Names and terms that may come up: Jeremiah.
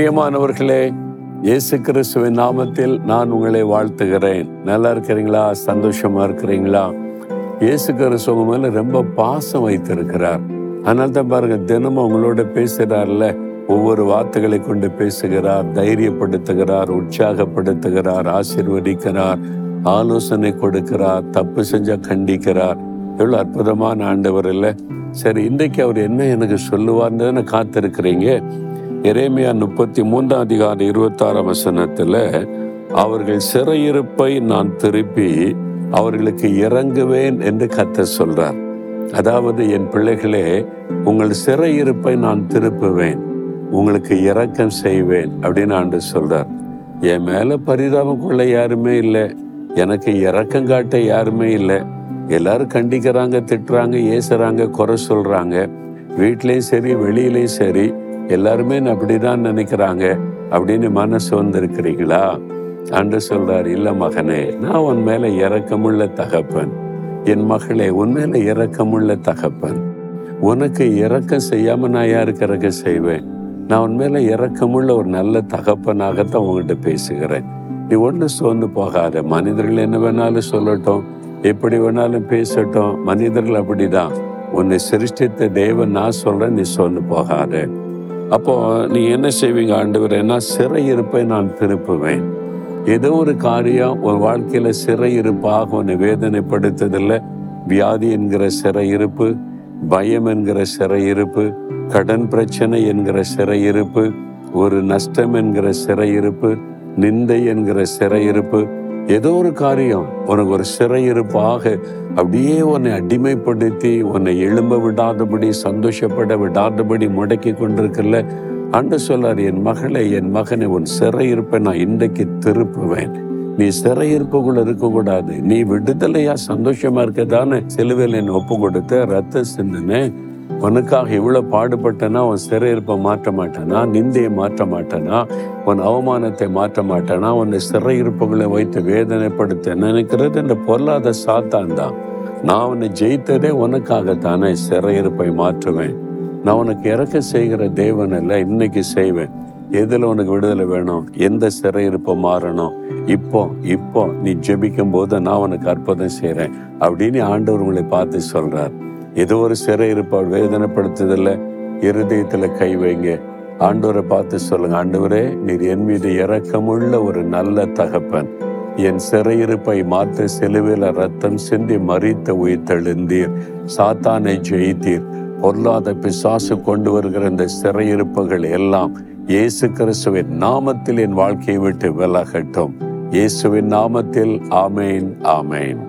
பிரியமானவர்களே, இயேசு கிறிஸ்துவின் நாமத்தில் நான் உங்களை வாழ்த்துகிறேன். நல்லா இருக்கிறீங்களா? சந்தோஷமா இருக்கிறீங்களா? இயேசு கிறிஸ்து உங்க மேல ரொம்ப பாசம் வைத்திருக்கிறார். அதனால தான் பாருங்க, தினமும் உங்களோட பேசுகிறார்ல, ஒவ்வொரு வார்த்தைகளை கொண்டு பேசுகிறார், தைரியப்படுத்துகிறார், உற்சாகப்படுத்துகிறார், ஆசீர்வதிக்கிறார், ஆலோசனை கொடுக்கிறார், தப்பு செஞ்சா கண்டிக்கிறார். எவ்வளோ அற்புதமான ஆண்டவர் இல்லை? சரி, இன்றைக்கு அவர் என்ன எனக்கு சொல்லுவார்னு காத்திருக்கிறீங்க. எரேமியா 33:26 அவர்கள் சிறையிருப்பை நான் திருப்பி அவர்களுக்கு இறங்குவேன் என்று கர்த்தர் சொல்றார். அதாவது, என் பிள்ளைகளே, உங்கள் சிறையிருப்பை நான் திருப்புவேன், உங்களுக்கு இரக்கம் செய்வேன் அப்படின்னு ஆண்டு சொல்றார். என் மேல பரிதாபம் கொள்ள யாருமே இல்லை, எனக்கு இரக்கம் காட்ட யாருமே இல்லை. எல்லாரும் கண்டிக்கிறாங்க, திட்டுறாங்க, ஏசுறாங்க, குறை சொல்றாங்க. வீட்லேயும் சரி, வெளியிலையும் சரி, எல்லாருமே அப்படிதான் நினைக்கிறாங்க அப்படின்னு மனசு வந்திருக்கிறீங்களா? அன்று சொல்றாரு, இல்ல மகனே, நான் உன் மேல இரக்கமுள்ள தகப்பன். என் மகளே, உன் மேல இரக்கமுள்ள தகப்பன். உனக்கு இரக்கம் செய்யாம நான் யாருக்கு இரக்கம் செய்வேன்? நான் உன் மேல இரக்கமுள்ள ஒரு நல்ல தகப்பனாகத்தான் உங்ககிட்ட பேசுகிறேன். நீ ஒன்று சோர்ந்து போகாத. மனிதர்கள் என்ன வேணாலும் சொல்லட்டும், எப்படி வேணாலும் பேசட்டும், மனிதர்கள் அப்படிதான். உன்னை சிருஷ்டித்த தேவன் நான் சொல்றேன், நீ சோர்ந்து போகாத. அப்போ நீ என்ன செய்வீங்க? ஆண்டவர், என்ன சிறையிருப்பை நான் திருப்புவேன். ஏதோ ஒரு காரியம் ஒரு வாழ்க்கையில சிறையிருப்பாக உன்னை வேதனைப்படுத்ததில்லை. வியாதி என்கிற சிறையிருப்பு, பயம் என்கிற சிறையிருப்பு, கடன் பிரச்சனை என்கிற சிறையிருப்பு, ஒரு நஷ்டம் என்கிற சிறையிருப்பு, நிந்தை என்கிற சிறையிருப்பு, ஏதோ ஒரு காரியம் உனக்கு ஒரு சிறையிருப்பாக அப்படியே உன்னை அடிமைப்படுத்தி உன்னை எழும்ப விடாதபடி, சந்தோஷப்பட விடாதபடி முடக்கி கொண்டிருக்கல. அன்று சொல்லார், என் மகளே, என் மகனை, உன் சிறையிருப்பை நான் இன்றைக்கு திருப்புவேன். நீ சிறையிருப்புக்குள்ள இருக்கக்கூடாது. நீ விடுதலையா சந்தோஷமா இருக்கதானே சிலுவையில் என்னை ஒப்பு கொடுத்த ரத்த சிந்தனை உனக்காக இவ்வளோ பாடுபட்டனா, உன் சிறையிருப்பை மாற்ற மாட்டேனா, நிந்தையை மாற்ற மாட்டேனா, உன் அவமானத்தை மாற்ற மாட்டேனா, உன்னை சிறையிருப்புகளை வைத்து வேதனைப்படுத்த நினைக்கிறது இந்த பொல்லாத சாத்தான் தான். நான் உன்னை ஜெயித்ததே உனக்காகத்தானே. சிறையிருப்பை மாற்றுவேன். நான் உனக்கு இறக்க செய்கிற தேவன் அல்ல. இன்னைக்கு செய்வேன். எதில் உனக்கு விடுதலை வேணும்? எந்த சிறையிருப்பை மாறணும்? இப்போ நீ ஜெபிக்கும் போது நான் உனக்கு அற்புதம் செய்கிறேன் அப்படின்னு ஆண்டவர் உங்களை பார்த்து சொல்கிறார். ஏதோ ஒரு சிறையிருப்பை வேதனைப்படுத்துதில்லை. இருதயத்தில் கை வைங்க. ஆண்டவரை பார்த்து சொல்லுங்க, ஆண்டவரே, நீர் என் மீது இரக்கமுள்ள ஒரு நல்ல தகப்பன். என் சிறையிருப்பை மாற்ற சிலுவையில் ரத்தம் சிந்தி மறித்து உயிர்த்தெழுந்தீர், சாத்தானை ஜெயித்தீர். பொல்லாத பிசாசு கொண்டு வருகிற இந்த சிறையிருப்புகள் எல்லாம் இயேசு கிறிஸ்துவின் நாமத்தில் என் வாழ்க்கையை விட்டு விலகட்டும். இயேசுவின் நாமத்தில் ஆமேன், ஆமேன்.